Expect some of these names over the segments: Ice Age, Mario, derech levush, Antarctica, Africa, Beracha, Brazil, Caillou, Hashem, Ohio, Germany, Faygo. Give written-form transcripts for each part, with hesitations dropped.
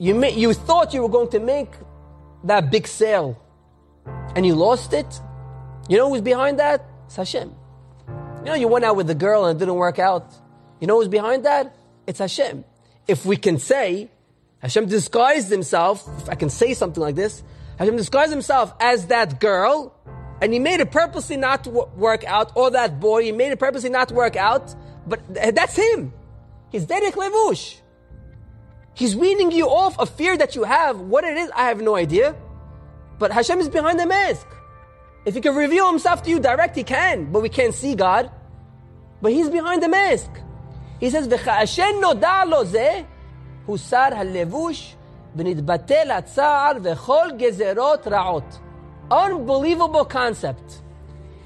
You thought you were going to make that big sale and you lost it. You know who's behind that? It's Hashem. You know, you went out with the girl and it didn't work out. You know who's behind that? It's Hashem. If we can say, Hashem disguised himself, if I can say something like this, Hashem disguised himself as that girl and he made it purposely not work out, or that boy, he made it purposely not work out, but that's him. He's derech levush. He's weaning you off a fear that you have. What it is, I have no idea. But Hashem is behind the mask. If he can reveal himself to you direct, he can. But we can't see God. But he's behind the mask. He says, "V'cha'ashen noda lo zeh, husar halevush, v'nitbatel hatzar v'chol gezerot ra'ot." Unbelievable concept.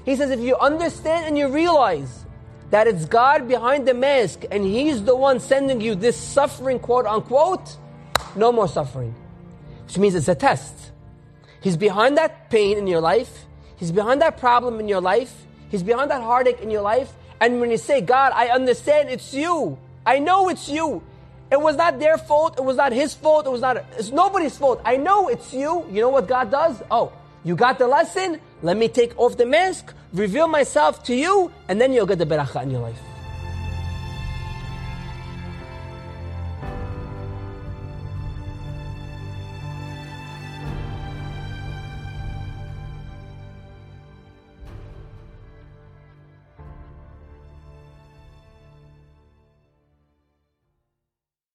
He says, if you understand and you realize that it's God behind the mask and he's the one sending you this suffering, quote unquote, no more suffering. Which means it's a test. He's behind that pain in your life. He's behind that problem in your life. He's behind that heartache in your life. And when you say, God, I understand it's you. I know it's you. It was not their fault. It was not his fault. It's nobody's fault. I know it's you. You know what God does? Oh, you got the lesson? Let me take off the mask, reveal myself to you, and then you'll get the Beracha in your life.